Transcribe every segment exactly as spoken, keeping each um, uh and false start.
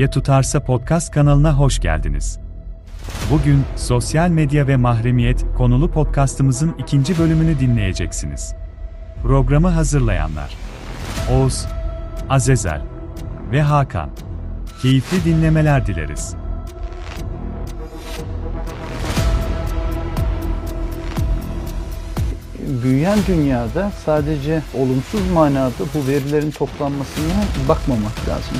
Ya Tutarsa Podcast kanalına hoş geldiniz. Bugün, sosyal medya ve mahremiyet konulu podcastımızın ikinci bölümünü dinleyeceksiniz. Programı hazırlayanlar Oğuz Azezel ve Hakan. Keyifli dinlemeler dileriz. Büyüyen dünyada sadece olumsuz manada bu verilerin toplanmasına bakmamak lazım.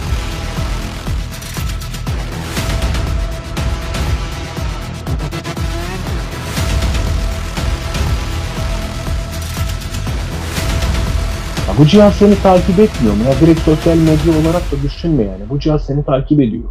Bu cihaz seni takip etmiyor mu? Ya direkt sosyal medya olarak da düşünme yani. Bu cihaz seni takip ediyor.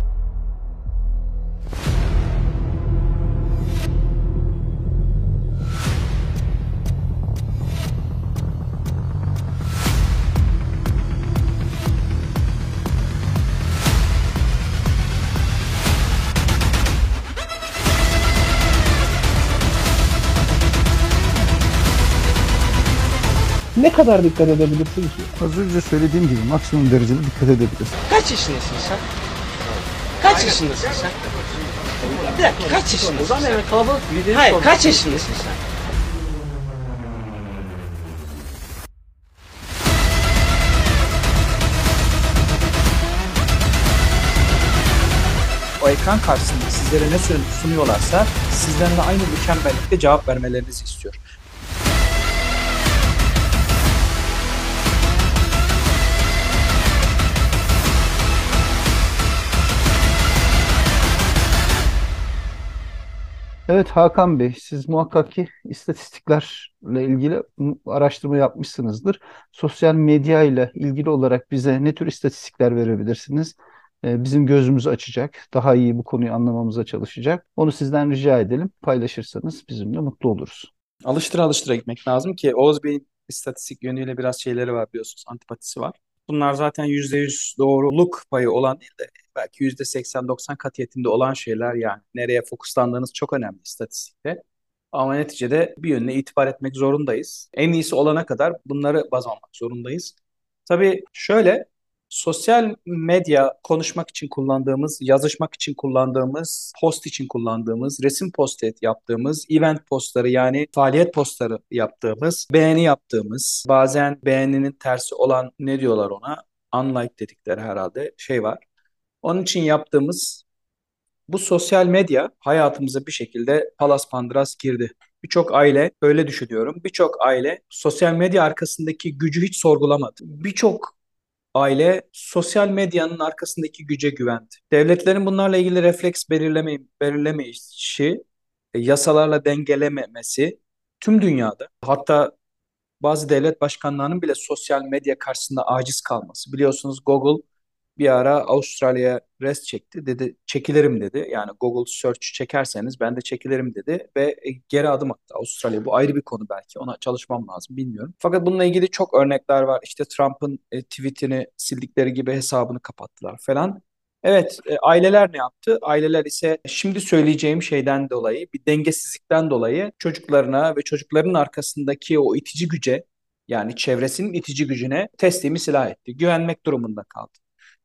Ne kadar dikkat edebilirsin ki? Az önce söylediğim gibi maksimum derecede dikkat edebilirsin. Kaç yaşındasın sen? Kaç yaşındasın sen? Bir dakika, kaç yaşındasın sen? Hayır, kaç yaşındasın sen? O ekran karşısında sizlere ne sunuyorlarsa sizden de aynı mükemmellikte cevap vermelerinizi istiyor. Evet Hakan Bey, siz muhakkak ki istatistiklerle ilgili araştırma yapmışsınızdır. Sosyal medya ile ilgili olarak bize ne tür istatistikler verebilirsiniz? Bizim gözümüzü açacak, daha iyi bu konuyu anlamamıza çalışacak. Onu sizden rica edelim. Paylaşırsanız bizimle mutlu oluruz. Alıştıra alıştıra gitmek lazım ki Oğuz Bey'in istatistik yönüyle biraz şeyleri var biliyorsunuz, antipatisi var. Bunlar zaten yüzde yüz doğruluk payı olan değil de belki yüzde seksen doksan katiyetinde olan şeyler yani. Nereye fokuslandığınız çok önemli istatistikte. Ama neticede bir yönüne itibar etmek zorundayız. En iyisi olana kadar bunları baz almak zorundayız. Tabii şöyle, sosyal medya konuşmak için kullandığımız, yazışmak için kullandığımız, post için kullandığımız, resim postu yaptığımız, event postları yani faaliyet postları yaptığımız, beğeni yaptığımız, bazen beğeninin tersi olan ne diyorlar ona? Unlike dedikleri herhalde şey var. Onun için yaptığımız bu sosyal medya hayatımıza bir şekilde palas pandras girdi. Birçok aile, öyle düşünüyorum, birçok aile sosyal medya arkasındaki gücü hiç sorgulamadı. Birçok aile sosyal medyanın arkasındaki güce güvendi. Devletlerin bunlarla ilgili refleks belirleme, belirlemeyişi, yasalarla dengelememesi tüm dünyada, hatta bazı devlet başkanlarının bile sosyal medya karşısında aciz kalması. Biliyorsunuz Google bir ara Avustralya'ya rest çekti, dedi çekilirim dedi. Yani Google Search çekerseniz ben de çekilirim dedi ve geri adım attı Avustralya. Bu ayrı bir konu, belki ona çalışmam lazım, bilmiyorum. Fakat bununla ilgili çok örnekler var. İşte Trump'ın e, tweetini sildikleri gibi hesabını kapattılar falan. Evet, e, aileler ne yaptı? Aileler ise şimdi söyleyeceğim şeyden dolayı, bir dengesizlikten dolayı çocuklarına ve çocukların arkasındaki o itici güce, yani çevresinin itici gücüne teslimi silah etti. Güvenmek durumunda kaldı.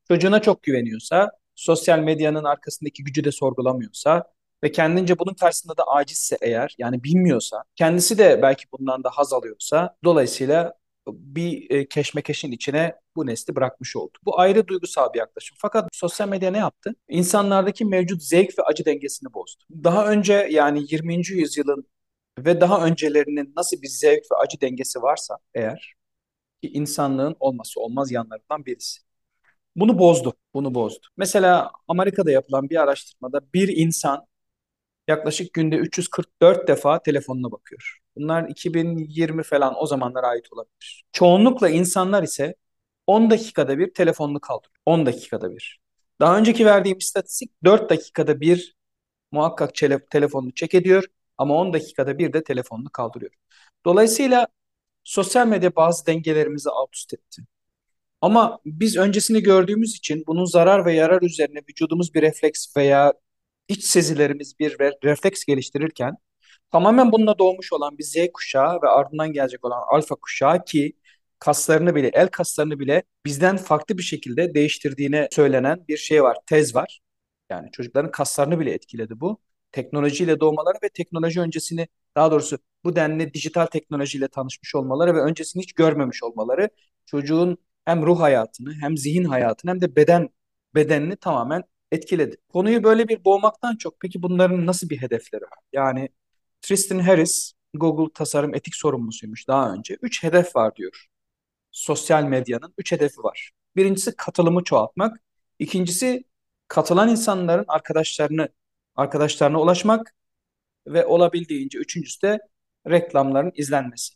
Çocuğuna çok güveniyorsa, sosyal medyanın arkasındaki gücü de sorgulamıyorsa ve kendince bunun karşısında da acizse eğer, yani bilmiyorsa, kendisi de belki bundan da haz alıyorsa, dolayısıyla bir keşmekeşin içine bu nesli bırakmış oldu. Bu ayrı duygusal bir yaklaşım. Fakat sosyal medya ne yaptı? İnsanlardaki mevcut zevk ve acı dengesini bozdu. Daha önce yani yirminci yüzyılın ve daha öncelerinin nasıl bir zevk ve acı dengesi varsa eğer, ki insanlığın olması olmaz yanlarından birisi. Bunu bozdu, bunu bozdu. Mesela Amerika'da yapılan bir araştırmada bir insan yaklaşık günde üç yüz kırk dört defa telefonuna bakıyor. Bunlar iki bin yirmi falan, o zamanlara ait olabilir. Çoğunlukla insanlar ise on dakikada bir telefonunu kaldırıyor. on dakikada bir. Daha önceki verdiğim istatistik dört dakikada bir muhakkak çele- telefonunu çek ediyor ama on dakikada bir de telefonunu kaldırıyor. Dolayısıyla sosyal medya bazı dengelerimizi alt üst etti. Ama biz öncesini gördüğümüz için bunun zarar ve yarar üzerine vücudumuz bir refleks veya iç sezilerimiz bir refleks geliştirirken, tamamen bununla doğmuş olan bir Z kuşağı ve ardından gelecek olan alfa kuşağı, ki kaslarını bile, el kaslarını bile bizden farklı bir şekilde değiştirdiğine söylenen bir şey var, tez var. Yani çocukların kaslarını bile etkiledi bu. Teknolojiyle doğmaları ve teknoloji öncesini, daha doğrusu bu denli dijital teknolojiyle tanışmış olmaları ve öncesini hiç görmemiş olmaları çocuğun hem ruh hayatını, hem zihin hayatını, hem de beden bedenini tamamen etkiledi. Konuyu böyle bir boğmaktan çok, peki bunların nasıl bir hedefleri var? Yani Tristan Harris, Google tasarım etik sorumlusuymuş daha önce. Üç hedef var diyor. Sosyal medyanın üç hedefi var. Birincisi katılımı çoğaltmak. İkincisi katılan insanların arkadaşlarını arkadaşlarına ulaşmak. Ve olabildiğince üçüncüsü de reklamların izlenmesi.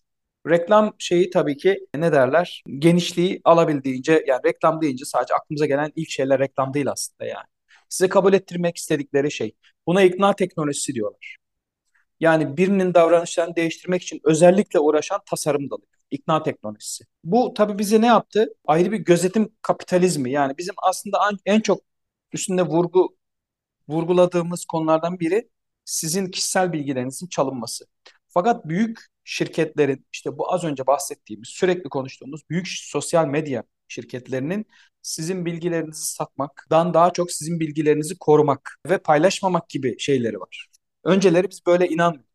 Reklam şeyi tabii ki ne derler? Genişliği alabildiğince, yani reklam deyince sadece aklımıza gelen ilk şeyler reklam değil aslında yani. Size kabul ettirmek istedikleri şey. Buna ikna teknolojisi diyorlar. Yani birinin davranışlarını değiştirmek için özellikle uğraşan tasarım dalı, ikna teknolojisi. Bu tabii bize ne yaptı? Ayrı bir gözetim kapitalizmi. Yani bizim aslında en çok üstünde vurgu vurguladığımız konulardan biri sizin kişisel bilgilerinizin çalınması. Fakat büyük şirketlerin, işte bu az önce bahsettiğimiz, sürekli konuştuğumuz büyük sosyal medya şirketlerinin sizin bilgilerinizi satmaktan daha çok sizin bilgilerinizi korumak ve paylaşmamak gibi şeyleri var. Önceleri biz böyle inanmıyorduk.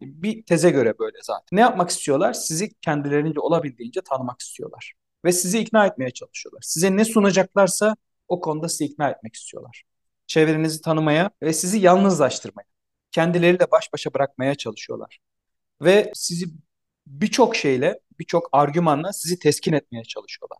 Bir teze göre böyle zaten. Ne yapmak istiyorlar? Sizi kendilerince olabildiğince tanımak istiyorlar. Ve sizi ikna etmeye çalışıyorlar. Size ne sunacaklarsa o konuda sizi ikna etmek istiyorlar. Çevrenizi tanımaya ve sizi yalnızlaştırmaya, kendileriyle baş başa bırakmaya çalışıyorlar. Ve sizi birçok şeyle, birçok argümanla sizi teskin etmeye çalışıyorlar.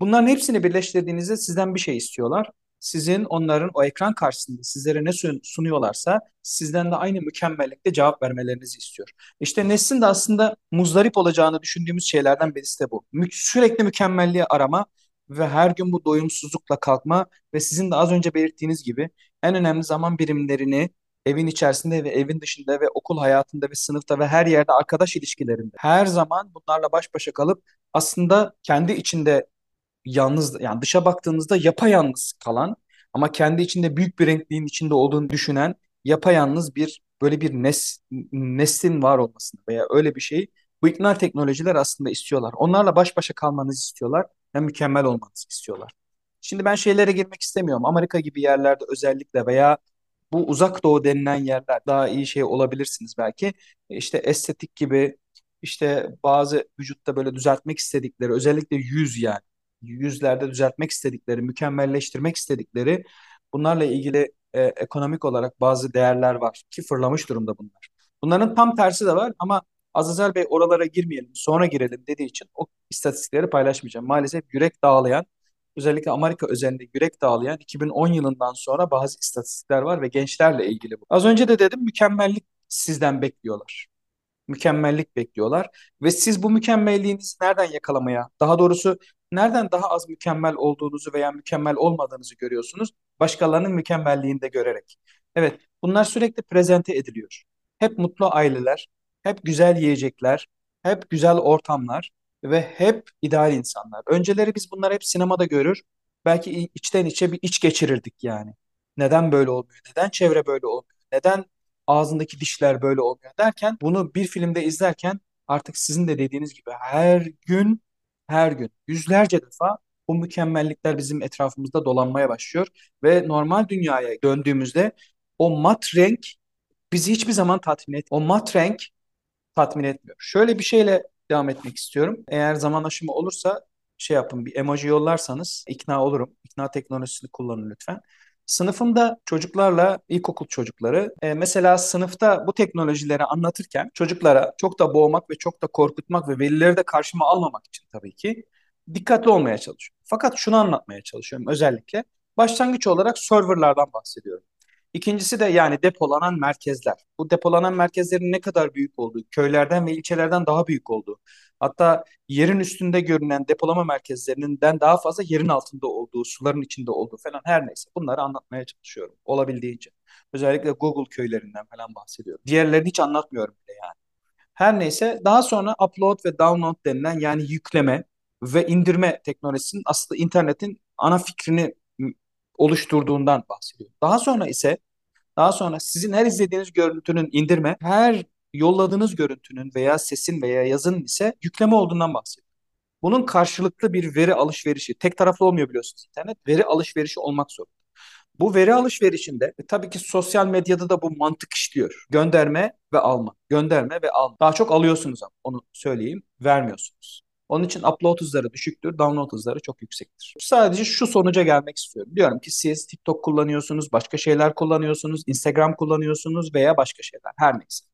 Bunların hepsini birleştirdiğinizde sizden bir şey istiyorlar. Sizin onların o ekran karşısında sizlere ne sunuyorlarsa sizden de aynı mükemmellikte cevap vermelerinizi istiyor. İşte neslin de aslında muzdarip olacağını düşündüğümüz şeylerden birisi de bu. Mü- sürekli mükemmelliği arama ve her gün bu doyumsuzlukla kalkma ve sizin de az önce belirttiğiniz gibi en önemli zaman birimlerini evin içerisinde ve evin dışında ve okul hayatında ve sınıfta ve her yerde arkadaş ilişkilerinde her zaman bunlarla baş başa kalıp aslında kendi içinde yalnız, yani dışa baktığınızda yapayalnız kalan ama kendi içinde büyük bir renkliğin içinde olduğunu düşünen yapayalnız bir böyle bir nes, neslin var olmasını veya öyle bir şey bu ikna teknolojiler aslında istiyorlar. Onlarla baş başa kalmanızı istiyorlar ve mükemmel olmanızı istiyorlar. Şimdi ben şeylere girmek istemiyorum. Amerika gibi yerlerde özellikle veya bu uzak doğu denilen yerler daha iyi şey olabilirsiniz belki. İşte estetik gibi, işte bazı vücutta böyle düzeltmek istedikleri, özellikle yüz yani. Yüzlerde düzeltmek istedikleri, mükemmelleştirmek istedikleri, bunlarla ilgili e, ekonomik olarak bazı değerler var ki fırlamış durumda bunlar. Bunların tam tersi de var ama Azezel Bey oralara girmeyelim, sonra girelim dediği için o istatistikleri paylaşmayacağım. Maalesef yürek dağlayan, özellikle Amerika özelinde yürek dağlayan iki bin on yılından sonra bazı istatistikler var ve gençlerle ilgili bu. Az önce de dedim, mükemmellik sizden bekliyorlar. Mükemmellik bekliyorlar ve siz bu mükemmelliğinizi nereden yakalamaya, daha doğrusu nereden daha az mükemmel olduğunuzu veya mükemmel olmadığınızı görüyorsunuz? Başkalarının mükemmelliğini de görerek. Evet, bunlar sürekli prezente ediliyor. Hep mutlu aileler, hep güzel yiyecekler, hep güzel ortamlar ve hep ideal insanlar. Önceleri biz bunları hep sinemada görür. Belki içten içe bir iç geçirirdik yani. Neden böyle olmuyor? Neden çevre böyle olmuyor? Neden ağzındaki dişler böyle olmuyor derken, bunu bir filmde izlerken artık sizin de dediğiniz gibi her gün her gün yüzlerce defa bu mükemmellikler bizim etrafımızda dolanmaya başlıyor ve normal dünyaya döndüğümüzde o mat renk bizi hiçbir zaman tatmin etmiyor. O mat renk tatmin etmiyor. Şöyle bir şeyle devam etmek istiyorum. Eğer zaman aşımı olursa şey yapın, bir emoji yollarsanız ikna olurum. İkna teknolojisini kullanın lütfen. Sınıfımda çocuklarla, ilkokul çocukları e, mesela sınıfta bu teknolojileri anlatırken çocuklara çok da boğmak ve çok da korkutmak ve velileri de karşıma almamak için tabii ki dikkatli olmaya çalışıyorum. Fakat şunu anlatmaya çalışıyorum özellikle. Başlangıç olarak serverlardan bahsediyorum. İkincisi de yani depolanan merkezler. Bu depolanan merkezlerin ne kadar büyük olduğu, köylerden ve ilçelerden daha büyük olduğu, hatta yerin üstünde görünen depolama merkezlerinden daha fazla yerin altında olduğu, suların içinde olduğu falan, her neyse bunları anlatmaya çalışıyorum olabildiğince. Özellikle Google köylerinden falan bahsediyorum. Diğerlerini hiç anlatmıyorum bile yani. Her neyse, daha sonra upload ve download denilen yani yükleme ve indirme teknolojisinin aslında internetin ana fikrini oluşturduğundan bahsediyorum. Daha sonra ise daha sonra sizin her izlediğiniz görüntünün indirme, her yolladığınız görüntünün veya sesin veya yazının ise yükleme olduğundan bahsediyorum. Bunun karşılıklı bir veri alışverişi, tek taraflı olmuyor biliyorsunuz internet, veri alışverişi olmak zorunda. Bu veri alışverişinde e, tabii ki sosyal medyada da bu mantık işliyor. Gönderme ve alma, gönderme ve alma. Daha çok alıyorsunuz ama onu söyleyeyim, vermiyorsunuz. Onun için upload hızları düşüktür, download hızları çok yüksektir. Sadece şu sonuca gelmek istiyorum. Diyorum ki siz TikTok kullanıyorsunuz, başka şeyler kullanıyorsunuz, Instagram kullanıyorsunuz veya başka şeyler, her neyse.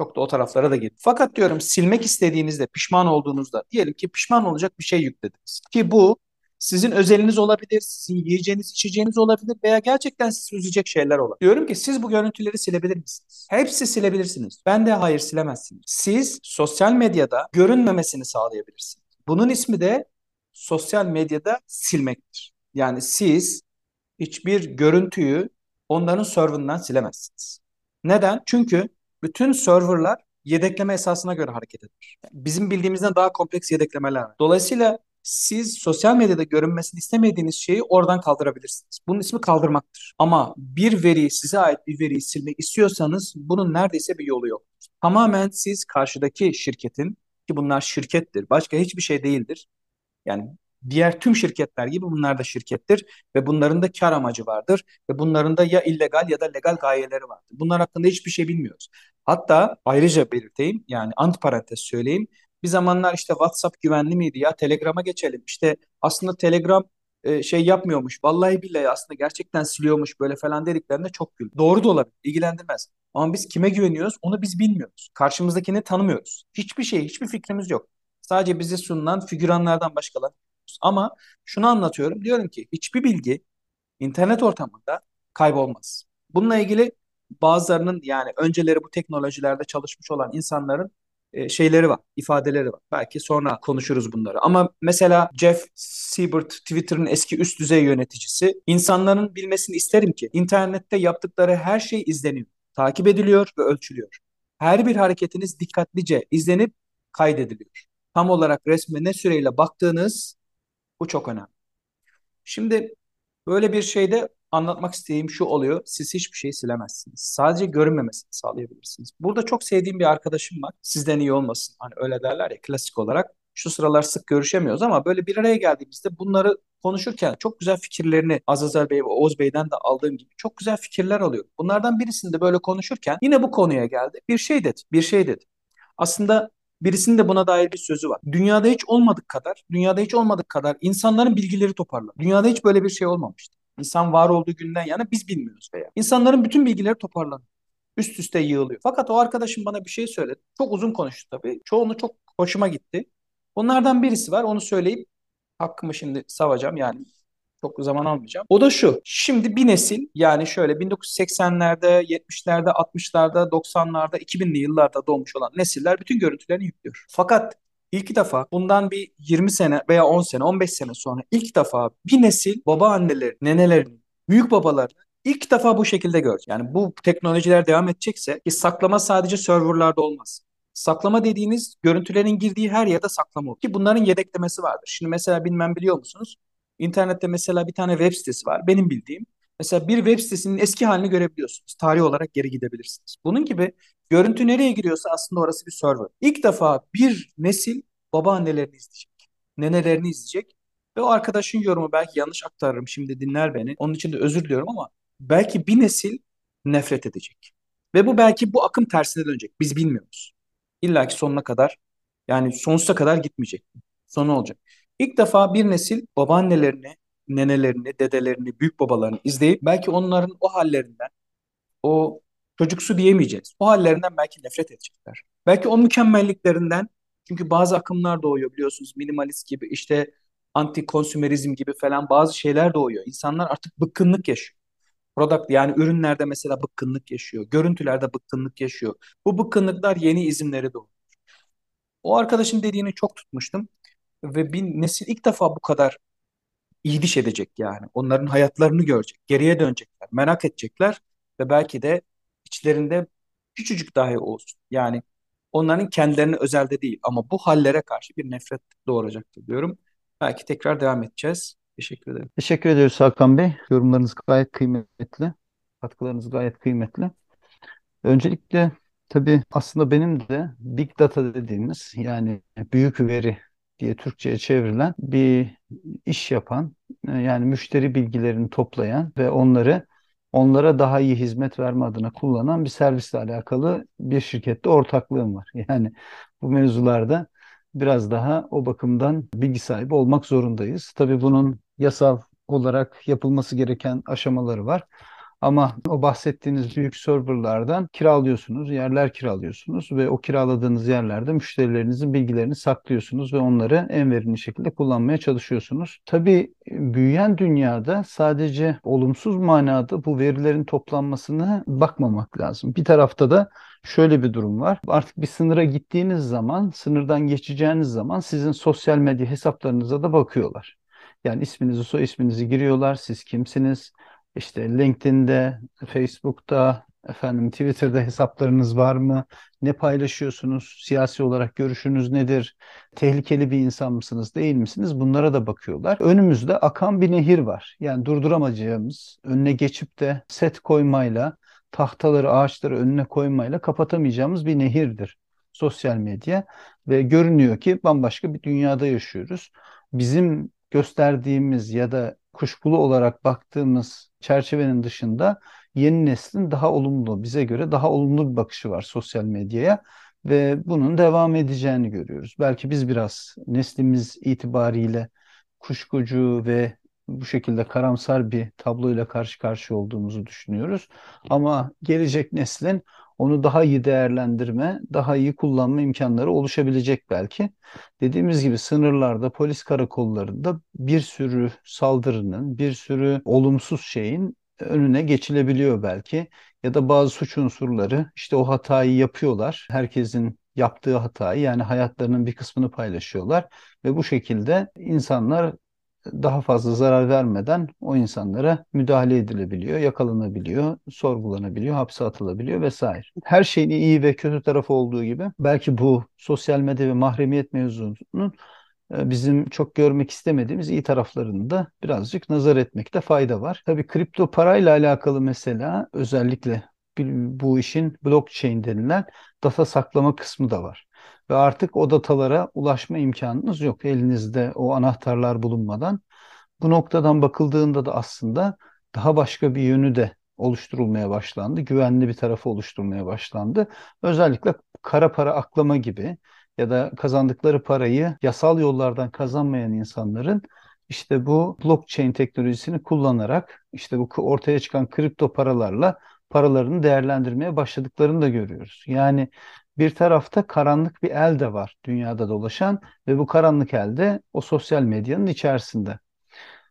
Çok da o taraflara da gidin. Fakat diyorum silmek istediğinizde, pişman olduğunuzda, diyelim ki pişman olacak bir şey yüklediniz. Ki bu sizin özeliniz olabilir, sizin yiyeceğiniz, içeceğiniz olabilir veya gerçekten sizi üzecek şeyler olabilir. Diyorum ki siz bu görüntüleri silebilir misiniz? Hepsi silebilirsiniz. Ben de hayır silemezsiniz. Siz sosyal medyada görünmemesini sağlayabilirsiniz. Bunun ismi de sosyal medyada silmektir. Yani siz hiçbir görüntüyü onların serverından silemezsiniz. Neden? Çünkü bütün serverlar yedekleme esasına göre hareket eder. Bizim bildiğimizden daha kompleks yedeklemeler var. Dolayısıyla siz sosyal medyada görünmesini istemediğiniz şeyi oradan kaldırabilirsiniz. Bunun ismi kaldırmaktır. Ama bir veriyi, size ait bir veriyi silmek istiyorsanız bunun neredeyse bir yolu yok. Tamamen siz karşıdaki şirketin, ki bunlar şirkettir, başka hiçbir şey değildir. Yani diğer tüm şirketler gibi bunlar da şirkettir ve bunların da kar amacı vardır ve bunların da ya illegal ya da legal gayeleri vardır. Bunlar hakkında hiçbir şey bilmiyoruz. Hatta ayrıca belirteyim, yani antiparantez söyleyeyim. Bir zamanlar işte WhatsApp güvenli miydi ya, Telegram'a geçelim. İşte aslında Telegram e, şey yapmıyormuş, vallahi billahi aslında gerçekten siliyormuş böyle falan dediklerinde çok güldüm. Doğru da olabilir, ilgilendirmez. Ama biz kime güveniyoruz onu biz bilmiyoruz. Karşımızdakini tanımıyoruz. Hiçbir şey, hiçbir fikrimiz yok. Sadece bize sunulan figüranlardan başkaları. Ama şunu anlatıyorum, diyorum ki hiçbir bilgi internet ortamında kaybolmaz. Bununla ilgili bazılarının, yani önceleri bu teknolojilerde çalışmış olan insanların e, şeyleri var, ifadeleri var. Belki sonra konuşuruz bunları. Ama mesela Jeff Siebert, Twitter'ın eski üst düzey yöneticisi, insanların bilmesini isterim ki internette yaptıkları her şey izleniyor, takip ediliyor ve ölçülüyor. Her bir hareketiniz dikkatlice izlenip kaydediliyor. Tam olarak resme ne süreyle baktığınız, bu çok önemli. Şimdi böyle bir şeyde anlatmak istediğim şu oluyor. Siz hiçbir şey silemezsiniz. Sadece görünmemesini sağlayabilirsiniz. Burada çok sevdiğim bir arkadaşım var. Sizden iyi olmasın. Hani öyle derler ya klasik olarak. Şu sıralar sık görüşemiyoruz ama böyle bir araya geldiğimizde bunları konuşurken çok güzel fikirlerini Azezel Bey ve Oğuz Bey'den de aldığım gibi çok güzel fikirler alıyorum. Bunlardan birisinde böyle konuşurken yine bu konuya geldi. Bir şey dedi, bir şey dedi. Aslında birisinin de buna dair bir sözü var. Dünyada hiç olmadık kadar, dünyada hiç olmadık kadar insanların bilgileri toparlandı. Dünyada hiç böyle bir şey olmamıştı. İnsan var olduğu günden yana biz bilmiyoruz veya. İnsanların bütün bilgileri toparlandı. Üst üste yığılıyor. Fakat o arkadaşım bana bir şey söyledi. Çok uzun konuştu tabii. Çoğunu çok hoşuma gitti. Onlardan birisi var. Onu söyleyip hakkımı şimdi savacağım, yani çok zaman almayacağım. O da şu. Şimdi bir nesil, yani şöyle bin dokuz yüz seksenlerde, yetmişlerde, altmışlarda, doksanlarda, iki binli yıllarda doğmuş olan nesiller bütün görüntülerini yüklüyor. Fakat ilk defa bundan bir yirmi sene veya on sene, on beş sene sonra ilk defa bir nesil babaanneleri, neneleri, büyük babaları ilk defa bu şekilde gördü. Yani bu teknolojiler devam edecekse ki saklama sadece serverlarda olmaz. Saklama dediğiniz görüntülerin girdiği her yerde saklama olur. Ki bunların yedeklemesi vardır. Şimdi mesela bilmem biliyor musunuz? İnternette mesela bir tane web sitesi var benim bildiğim. Mesela bir web sitesinin eski halini görebiliyorsunuz. Tarih olarak geri gidebilirsiniz. Bunun gibi görüntü nereye giriyorsa aslında orası bir server. İlk defa bir nesil babaannelerini izleyecek, nenelerini izleyecek. Ve o arkadaşın yorumu, belki yanlış aktarırım, şimdi dinler beni. Onun için de özür diliyorum ama belki bir nesil nefret edecek. Ve bu belki bu akım tersine dönecek. Biz bilmiyoruz. İlla ki sonuna kadar, yani sonsuza kadar gitmeyecek. Sonu olacak. İlk defa bir nesil babaannelerini, nenelerini, dedelerini, büyük babalarını izleyip belki onların o hallerinden, o çocuksu diyemeyeceğiz, o hallerinden belki nefret edecekler. Belki o mükemmelliklerinden, çünkü bazı akımlar doğuyor biliyorsunuz, minimalist gibi, işte anti-konsümerizm gibi falan bazı şeyler doğuyor. İnsanlar artık bıkkınlık yaşıyor. Product, yani ürünlerde mesela bıkkınlık yaşıyor, görüntülerde bıkkınlık yaşıyor. Bu bıkkınlıklar yeni izimleri doğuruyor. O arkadaşın dediğini çok tutmuştum. Ve bir nesil ilk defa bu kadar iyiliş edecek yani. Onların hayatlarını görecek, geriye dönecekler, merak edecekler ve belki de içlerinde küçücük dahi olsun. Yani onların kendilerine özelde değil ama bu hallere karşı bir nefret doğuracaktır diyorum. Belki tekrar devam edeceğiz. Teşekkür ederim. Teşekkür ediyoruz Hakan Bey. Yorumlarınız gayet kıymetli. Katkılarınız gayet kıymetli. Öncelikle tabii aslında benim de Big Data dediğimiz, yani büyük veri diye Türkçe'ye çevrilen bir iş yapan, yani müşteri bilgilerini toplayan ve onları onlara daha iyi hizmet verme adına kullanan bir servisle alakalı bir şirkette ortaklığım var. Yani bu mevzularda biraz daha o bakımdan bilgi sahibi olmak zorundayız. Tabii bunun yasal olarak yapılması gereken aşamaları var. Ama o bahsettiğiniz büyük serverlardan kiralıyorsunuz, yerler kiralıyorsunuz ve o kiraladığınız yerlerde müşterilerinizin bilgilerini saklıyorsunuz ve onları en verimli şekilde kullanmaya çalışıyorsunuz. Tabii büyüyen dünyada sadece olumsuz manada bu verilerin toplanmasına bakmamak lazım. Bir tarafta da şöyle bir durum var. Artık bir sınıra gittiğiniz zaman, sınırdan geçeceğiniz zaman sizin sosyal medya hesaplarınıza da bakıyorlar. Yani isminizi, soy isminizi giriyorlar, siz kimsiniz? İşte LinkedIn'de, Facebook'ta, efendim Twitter'da hesaplarınız var mı? Ne paylaşıyorsunuz? Siyasi olarak görüşünüz nedir? Tehlikeli bir insan mısınız, değil misiniz? Bunlara da bakıyorlar. Önümüzde akan bir nehir var. Yani durduramayacağımız, önüne geçip de set koymayla, tahtaları, ağaçları önüne koymayla kapatamayacağımız bir nehirdir sosyal medya. Ve görünüyor ki bambaşka bir dünyada yaşıyoruz. Bizim gösterdiğimiz ya da kuşkulu olarak baktığımız çerçevenin dışında yeni neslin daha olumlu, bize göre daha olumlu bir bakışı var sosyal medyaya ve bunun devam edeceğini görüyoruz. Belki biz biraz neslimiz itibariyle kuşkucu ve bu şekilde karamsar bir tabloyla karşı karşıya olduğumuzu düşünüyoruz. Ama gelecek neslin onu daha iyi değerlendirme, daha iyi kullanma imkanları oluşabilecek belki. Dediğimiz gibi sınırlarda, polis karakollarında bir sürü saldırının, bir sürü olumsuz şeyin önüne geçilebiliyor belki. Ya da bazı suç unsurları işte o hatayı yapıyorlar. Herkesin yaptığı hatayı, yani hayatlarının bir kısmını paylaşıyorlar. Ve bu şekilde insanlar daha fazla zarar vermeden o insanlara müdahale edilebiliyor, yakalanabiliyor, sorgulanabiliyor, hapse atılabiliyor vesaire. Her şeyin iyi ve kötü tarafı olduğu gibi belki bu sosyal medya ve mahremiyet mevzusunun bizim çok görmek istemediğimiz iyi taraflarını da birazcık nazar etmekte fayda var. Tabii kripto parayla alakalı mesela özellikle bu işin blockchain denilen data saklama kısmı da var. Ve artık o datalara ulaşma imkanınız yok elinizde o anahtarlar bulunmadan. Bu noktadan bakıldığında da aslında daha başka bir yönü de oluşturulmaya başlandı. Güvenli bir tarafı oluşturulmaya başlandı. Özellikle kara para aklama gibi ya da kazandıkları parayı yasal yollardan kazanmayan insanların işte bu blockchain teknolojisini kullanarak işte bu ortaya çıkan kripto paralarla paralarını değerlendirmeye başladıklarını da görüyoruz. Yani bir tarafta karanlık bir el de var dünyada dolaşan ve bu karanlık el de o sosyal medyanın içerisinde.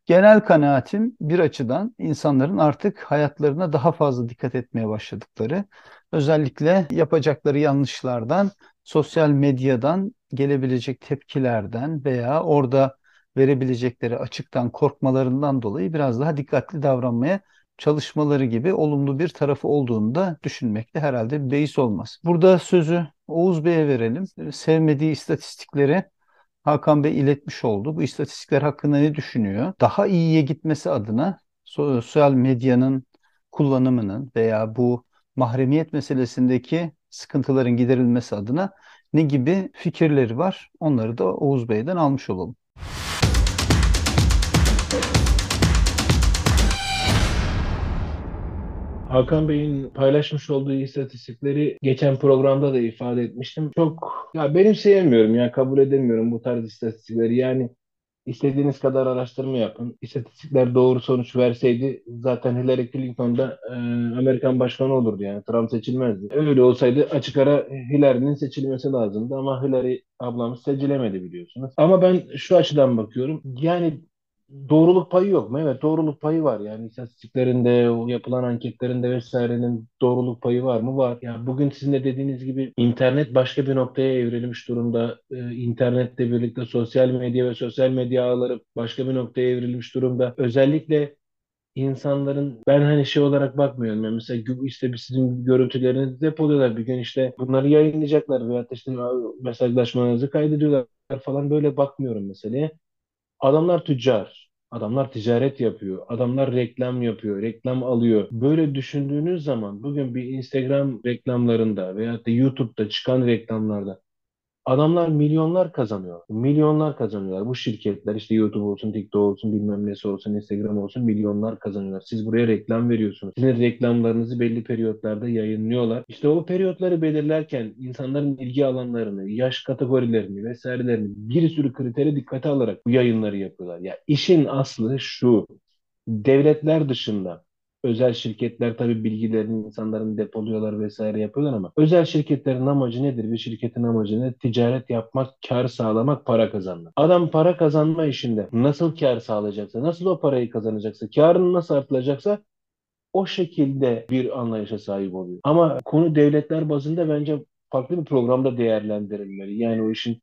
Genel kanaatim bir açıdan insanların artık hayatlarına daha fazla dikkat etmeye başladıkları, özellikle yapacakları yanlışlardan, sosyal medyadan gelebilecek tepkilerden veya orada verebilecekleri açıktan korkmalarından dolayı biraz daha dikkatli davranmaya çalışmaları gibi olumlu bir tarafı olduğunu da düşünmekte herhalde bir beis olmaz. Burada sözü Oğuz Bey'e verelim. Sevmediği istatistikleri Hakan Bey iletmiş oldu. Bu istatistikler hakkında ne düşünüyor? Daha iyiye gitmesi adına sosyal medyanın kullanımının veya bu mahremiyet meselesindeki sıkıntıların giderilmesi adına ne gibi fikirleri var? Onları da Oğuz Bey'den almış olalım. Hakan Bey'in paylaşmış olduğu istatistikleri geçen programda da ifade etmiştim. Çok ya benim sevmiyorum ya kabul edemiyorum bu tarz istatistikleri. Yani istediğiniz kadar araştırma yapın. İstatistikler doğru sonuç verseydi zaten Hillary Clinton da e, Amerikan başkanı olurdu yani. Trump seçilmezdi. Öyle olsaydı açık ara Hillary'nin seçilmesi lazımdı ama Hillary ablamız seçilemedi biliyorsunuz. Ama ben şu açıdan bakıyorum. Yani doğruluk payı yok mu? Evet, doğruluk payı var. Yani istatistiklerinde, yapılan anketlerinde vesairenin doğruluk payı var mı? Var. Yani bugün sizin de dediğiniz gibi internet başka bir noktaya evrilmiş durumda. Ee, internetle birlikte sosyal medya ve sosyal medya ağları başka bir noktaya evrilmiş durumda. Özellikle insanların ben hani şey olarak bakmıyorum. Yani mesela işte sizin görüntülerinizi depoluyorlar. Bir gün işte bunları yayınlayacaklar veya işte mesajlaşmalarınızı kaydediyorlar falan, böyle bakmıyorum meseleye. Adamlar tüccar, adamlar ticaret yapıyor, adamlar reklam yapıyor, reklam alıyor. Böyle düşündüğünüz zaman bugün bir Instagram reklamlarında veyahut da YouTube'da çıkan reklamlarda Adamlar milyonlar kazanıyor. Milyonlar kazanıyorlar. Bu şirketler işte YouTube olsun, TikTok olsun, bilmem nesi olsun, Instagram olsun milyonlar kazanıyorlar. Siz buraya reklam veriyorsunuz. Sizin reklamlarınızı belli periyotlarda yayınlıyorlar. İşte o periyotları belirlerken insanların ilgi alanlarını, yaş kategorilerini vesairelerini bir sürü kriteri dikkate alarak bu yayınları yapıyorlar. Ya işin aslı şu. Devletler dışında özel şirketler tabii bilgilerini insanların depoluyorlar vesaire yapıyorlar ama özel şirketlerin amacı nedir? Bir şirketin amacı ne? Ticaret yapmak, kar sağlamak, para kazanmak. Adam para kazanma işinde nasıl kar sağlayacaksa, nasıl o parayı kazanacaksa, karını nasıl artılacaksa o şekilde bir anlayışa sahip oluyor. Ama konu devletler bazında bence farklı bir programda değerlendirilmeli. Yani o işin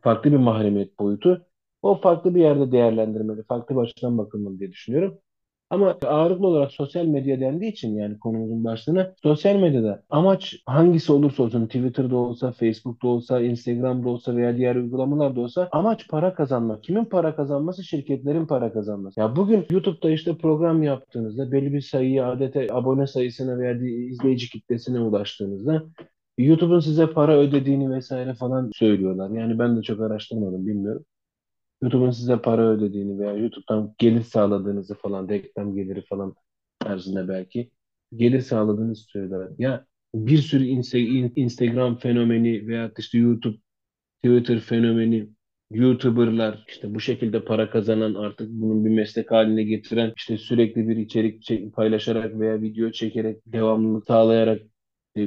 farklı bir mahremiyet boyutu. O farklı bir yerde değerlendirmeli, farklı bir açıdan bakılmalı diye düşünüyorum. Ama ağırlıklı olarak sosyal medya dendiği için yani konumuzun başlığına sosyal medyada amaç hangisi olursa olsun Twitter'da olsa, Facebook'ta olsa, Instagram'da olsa veya diğer uygulamalarda olsa amaç para kazanmak. Kimin para kazanması? Şirketlerin para kazanması. Ya bugün YouTube'da işte program yaptığınızda belli bir sayıya adete abone sayısına veya izleyici kitlesine ulaştığınızda YouTube'un size para ödediğini vesaire falan söylüyorlar. Yani ben de çok araştırmadım bilmiyorum. YouTube'un size para ödediğini veya YouTube'dan gelir sağladığınızı falan, reklam geliri falan tarzında belki gelir sağladığınızı söylüyorlar. Ya bir sürü inse- Instagram fenomeni veya işte YouTube, Twitter fenomeni, YouTuber'lar işte bu şekilde para kazanan artık bunun bir meslek haline getiren işte sürekli bir içerik çek- paylaşarak veya video çekerek devamlılık sağlayarak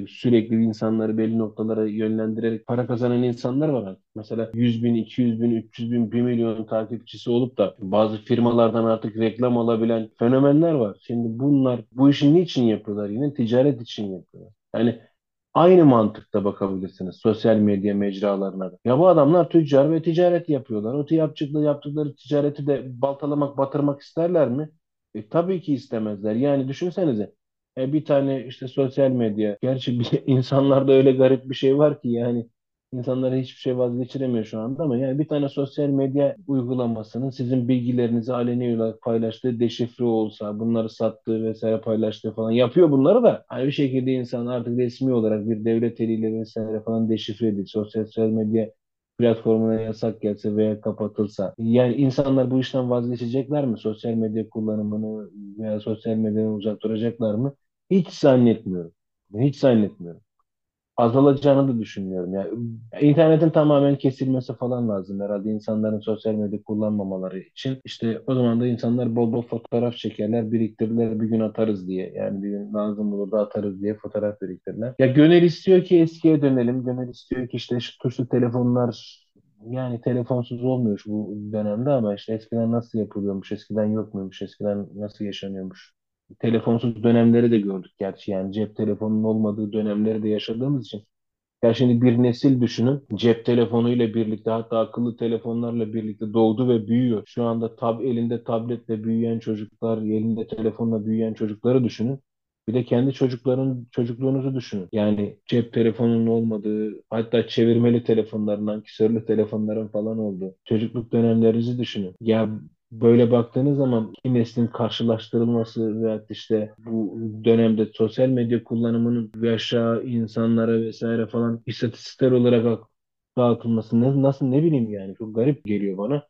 sürekli insanları belli noktalara yönlendirerek para kazanan insanlar var. Mesela yüz bin, iki yüz bin, üç yüz bin, bir milyon takipçisi olup da bazı firmalardan artık reklam alabilen fenomenler var. Şimdi bunlar bu işi niçin yapıyorlar? Yine ticaret için yapıyorlar. Yani aynı mantıkta bakabilirsiniz sosyal medya mecralarına da. Ya bu adamlar tüccar ve ticaret yapıyorlar. O yaptıkları, yaptıkları ticareti de baltalamak, batırmak isterler mi? E, tabii ki istemezler. Yani düşünsenize. E bir tane işte sosyal medya. Gerçi bir, insanlarda öyle garip bir şey var ki yani insanlara hiçbir şey vazgeçiremiyor şu anda ama yani bir tane sosyal medya uygulamasının sizin bilgilerinizi aleni olarak paylaştığı, deşifre olsa, bunları sattığı vesaire paylaştığı falan yapıyor bunları da. Hani bir şekilde insan artık resmi olarak bir devlet eliyle vesaire falan deşifre edildi. Sosyal medya platformuna yasak gelse veya kapatılsa. Yani insanlar bu işten vazgeçecekler mi? Sosyal medya kullanımını veya sosyal medyadan uzak duracaklar mı? Hiç zannetmiyorum. Hiç zannetmiyorum. Azalacağını da düşünmüyorum. Yani internetin tamamen kesilmesi falan lazım herhalde insanların sosyal medya kullanmamaları için. İşte o zaman da insanlar bol bol fotoğraf çekerler, biriktirirler, bir gün atarız diye. Yani bir gün lazım olur da atarız diye fotoğraf biriktirirler. Ya gönül istiyor ki eskiye dönelim. Gönül istiyor ki işte şu tuşlu telefonlar yani telefonsuz olmuyor şu bu dönemde ama işte eskiden nasıl yapılıyormuş, eskiden yok muymuş, eskiden nasıl yaşanıyormuş. Telefonsuz dönemleri de gördük gerçi yani cep telefonunun olmadığı dönemleri de yaşadığımız için. Ya şimdi bir nesil düşünün cep telefonuyla birlikte hatta akıllı telefonlarla birlikte doğdu ve büyüyor. Şu anda tab elinde tabletle büyüyen çocuklar, elinde telefonla büyüyen çocukları düşünün. Bir de kendi çocukların çocukluğunuzu düşünün. Yani cep telefonunun olmadığı, hatta çevirmeli telefonlarından, kisörlü telefonların falan olduğu çocukluk dönemlerinizi düşünün. Ya böyle baktığınız zaman iki neslin karşılaştırılması veya işte bu dönemde sosyal medya kullanımının yaşa, insanlara vesaire falan istatistikler olarak dağıtılması nasıl, nasıl ne bileyim yani çok garip geliyor bana.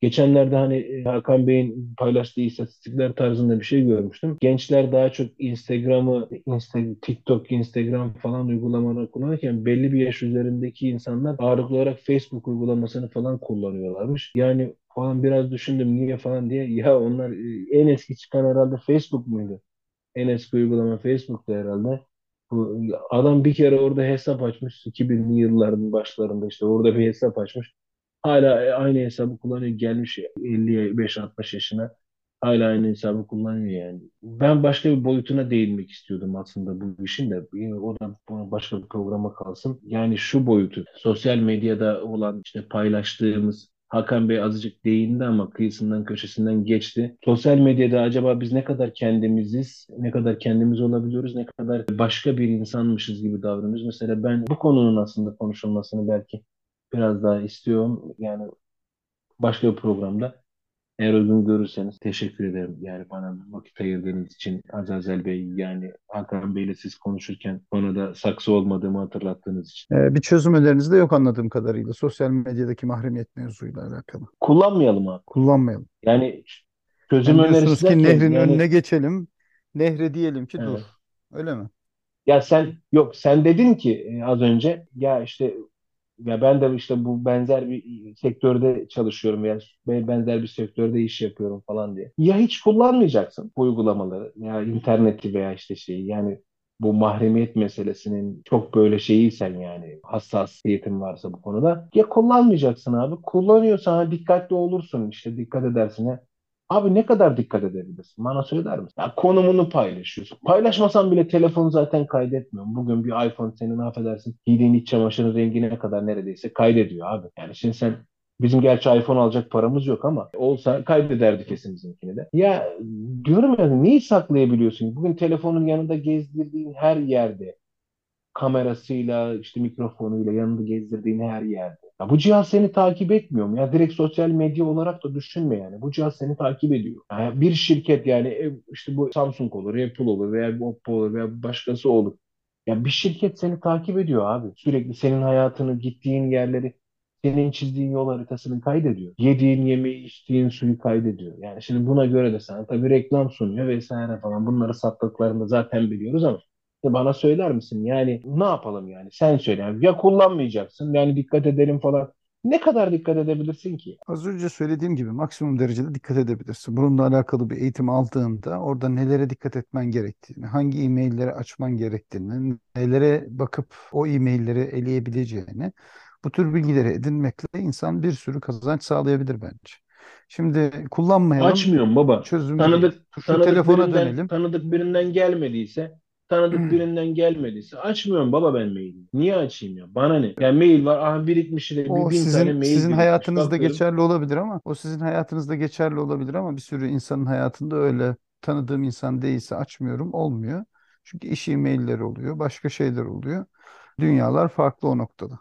Geçenlerde hani Hakan Bey'in paylaştığı istatistikler tarzında bir şey görmüştüm. Gençler daha çok Instagram'ı, Insta- TikTok, Instagram falan uygulamaları kullanırken belli bir yaş üzerindeki insanlar ağırlıklı olarak Facebook uygulamasını falan kullanıyorlarmış. Yani falan biraz düşündüm niye falan diye. Ya onlar en eski çıkan herhalde Facebook muydu? En eski uygulama Facebook'tu herhalde. Bu adam bir kere orada hesap açmış. iki binli yılların başlarında işte orada bir hesap açmış. Hala aynı hesabı kullanıyor. Gelmiş elli beş altmış yaşına. Hala aynı hesabı kullanıyor yani. Ben başka bir boyutuna değinmek istiyordum aslında bu işin de. O da başka bir programa kalsın. Yani şu boyutu. Sosyal medyada olan işte paylaştığımız Hakan Bey azıcık değindi ama kıyısından köşesinden geçti. Sosyal medyada acaba biz ne kadar kendimiziz, ne kadar kendimiz olabiliyoruz, ne kadar başka bir insanmışız gibi davranıyoruz. Mesela ben bu konunun aslında konuşulmasını belki biraz daha istiyorum. Yani başka bir programda. Eğer uygun görürseniz teşekkür ederim. Yani bana vakit ayırdığınız için Azezel Bey, yani Hakan Bey'le siz konuşurken bana da saksı olmadığımı hatırlattığınız için. Ee, bir çözüm öneriniz de yok anladığım kadarıyla. Sosyal medyadaki mahremiyet mevzuyla alakalı. Kullanmayalım abi. Kullanmayalım. Yani çözüm yani önerisi ki nehrin yani... önüne geçelim. Nehre diyelim ki evet. Dur. Öyle mi? Ya sen yok sen dedin ki az önce ya işte ya ben de işte bu benzer bir sektörde çalışıyorum ya benzer bir sektörde iş yapıyorum falan diye. Ya hiç kullanmayacaksın bu uygulamaları ya interneti veya işte şeyi yani bu mahremiyet meselesinin çok böyle şeyiysen yani hassasiyetin varsa bu konuda ya kullanmayacaksın abi. Kullanıyorsan dikkatli olursun işte dikkat edersin ha. Abi ne kadar dikkat edebilirsin? Bana söyler misin? Ya konumunu paylaşıyorsun. Paylaşmasan bile telefonu zaten kaydetmiyor. Bugün bir iPhone seni ne affedersin? Giydiğin iç çamaşırın rengine kadar neredeyse kaydediyor abi. Yani şimdi sen bizim gerçi iPhone alacak paramız yok ama olsa kaydederdi kesin bizimkini de. Ya diyorum ya neyi saklayabiliyorsun? Bugün telefonun yanında gezdirdiğin her yerde kamerasıyla işte mikrofonuyla yanında gezdirdiğin her yerde. Ya bu cihaz seni takip etmiyor mu? Ya direkt sosyal medya olarak da düşünme yani. Bu cihaz seni takip ediyor. Yani bir şirket yani işte bu Samsung olur, Apple olur veya Oppo olur veya başkası olur. Ya bir şirket seni takip ediyor abi. Sürekli senin hayatını, gittiğin yerleri, senin çizdiğin yol haritasını kaydediyor. Yediğin yemeği, içtiğin suyu kaydediyor. Yani şimdi buna göre de sana tabii reklam sunuyor vesaire falan. Bunları sattıklarını zaten biliyoruz ama bana söyler misin? Yani ne yapalım yani? Sen söyle. Yani ya kullanmayacaksın yani dikkat edelim falan. Ne kadar dikkat edebilirsin ki? Az önce söylediğim gibi maksimum derecede dikkat edebilirsin. Bununla alakalı bir eğitim aldığında orada nelere dikkat etmen gerektiğini, hangi e-mailleri açman gerektiğini, nelere bakıp o e-mailleri eleyebileceğini, bu tür bilgileri edinmekle insan bir sürü kazanç sağlayabilir bence. Şimdi kullanmayalım. Açmıyorum baba. Çözüm tanıdık, tanıdık telefona birinden, dönelim. Tanıdık birinden gelmediyse... Tanıdık birinden gelmediyse açmıyorum baba ben mailini. Niye açayım ya? Bana ne? Yani mail var. Aha birikmiş de bin sizin, tane mail. Sizin hayatınızda bakıyorum. geçerli olabilir ama o sizin hayatınızda geçerli olabilir ama bir sürü insanın hayatında öyle tanıdığım insan değilse açmıyorum olmuyor. Çünkü iş e-mailleri oluyor. Başka şeyler oluyor. Dünyalar farklı o noktada.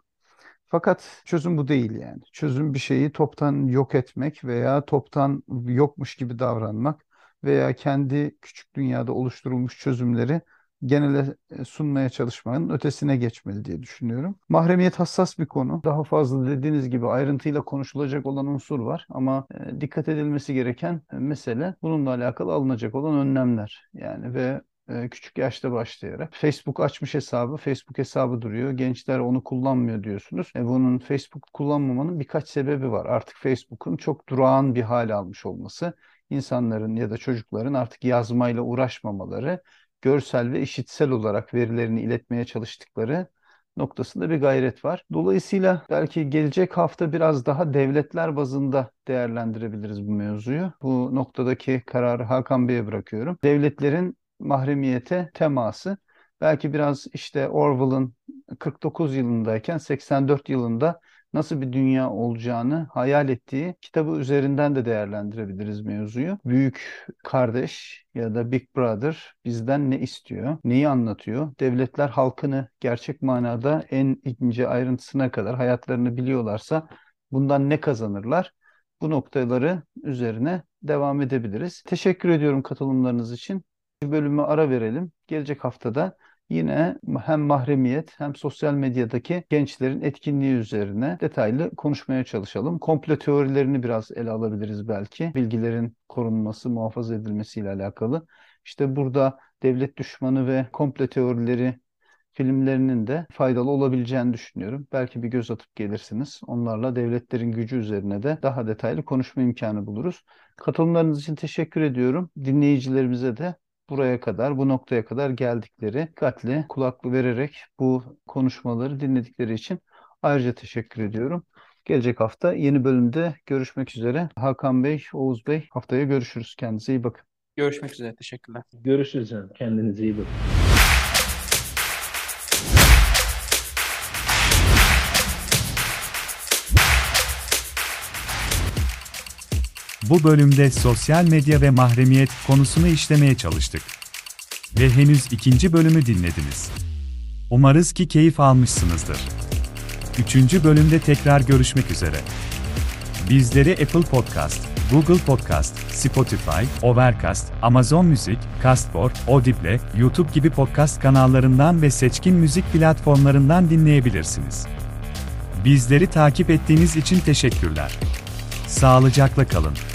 Fakat çözüm bu değil yani. Çözüm bir şeyi toptan yok etmek veya toptan yokmuş gibi davranmak veya kendi küçük dünyada oluşturulmuş çözümleri genele sunmaya çalışmanın ötesine geçmeli diye düşünüyorum. Mahremiyet hassas bir konu. Daha fazla dediğiniz gibi ayrıntıyla konuşulacak olan unsur var ama dikkat edilmesi gereken mesele bununla alakalı alınacak olan önlemler. Yani ve küçük yaşta başlayarak Facebook açmış hesabı, Facebook hesabı duruyor. Gençler onu kullanmıyor diyorsunuz. E bunun Facebook kullanmamanın birkaç sebebi var. Artık Facebook'un çok durağan bir hale almış olması, insanların ya da çocukların artık yazmayla uğraşmamaları, görsel ve işitsel olarak verilerini iletmeye çalıştıkları noktasında bir gayret var. Dolayısıyla belki gelecek hafta biraz daha devletler bazında değerlendirebiliriz bu mevzuyu. Bu noktadaki kararı Hakan Bey'e bırakıyorum. Devletlerin mahremiyete teması belki biraz işte Orwell'ın kırk dokuz yılındayken seksen dört yılında nasıl bir dünya olacağını hayal ettiği kitabı üzerinden de değerlendirebiliriz mevzuyu. Büyük kardeş ya da Big Brother bizden ne istiyor, neyi anlatıyor? Devletler halkını gerçek manada en ince ayrıntısına kadar hayatlarını biliyorlarsa bundan ne kazanırlar? Bu noktaları üzerine devam edebiliriz. Teşekkür ediyorum katılımlarınız için. Bir bölümü ara verelim. Gelecek haftada yine hem mahremiyet hem sosyal medyadaki gençlerin etkinliği üzerine detaylı konuşmaya çalışalım. Komplo teorilerini biraz ele alabiliriz belki. Bilgilerin korunması, muhafaza edilmesiyle alakalı. İşte burada devlet düşmanı ve komplo teorileri filmlerinin de faydalı olabileceğini düşünüyorum. Belki bir göz atıp gelirsiniz. Onlarla devletlerin gücü üzerine de daha detaylı konuşma imkanı buluruz. Katılımlarınız için teşekkür ediyorum. Dinleyicilerimize de buraya kadar, bu noktaya kadar geldikleri dikkatli, kulaklı vererek bu konuşmaları dinledikleri için ayrıca teşekkür ediyorum. Gelecek hafta yeni bölümde görüşmek üzere. Hakan Bey, Oğuz Bey, haftaya görüşürüz. Kendinize iyi bakın. Görüşmek üzere, teşekkürler. Görüşürüz canım. Kendinize iyi bakın. Bu bölümde sosyal medya ve mahremiyet konusunu işlemeye çalıştık. Ve henüz ikinci bölümü dinlediniz. Umarız ki keyif almışsınızdır. Üçüncü bölümde tekrar görüşmek üzere. Bizleri Apple Podcast, Google Podcast, Spotify, Overcast, Amazon Music, Castbox, Audible, YouTube gibi podcast kanallarından ve seçkin müzik platformlarından dinleyebilirsiniz. Bizleri takip ettiğiniz için teşekkürler. Sağlıcakla kalın.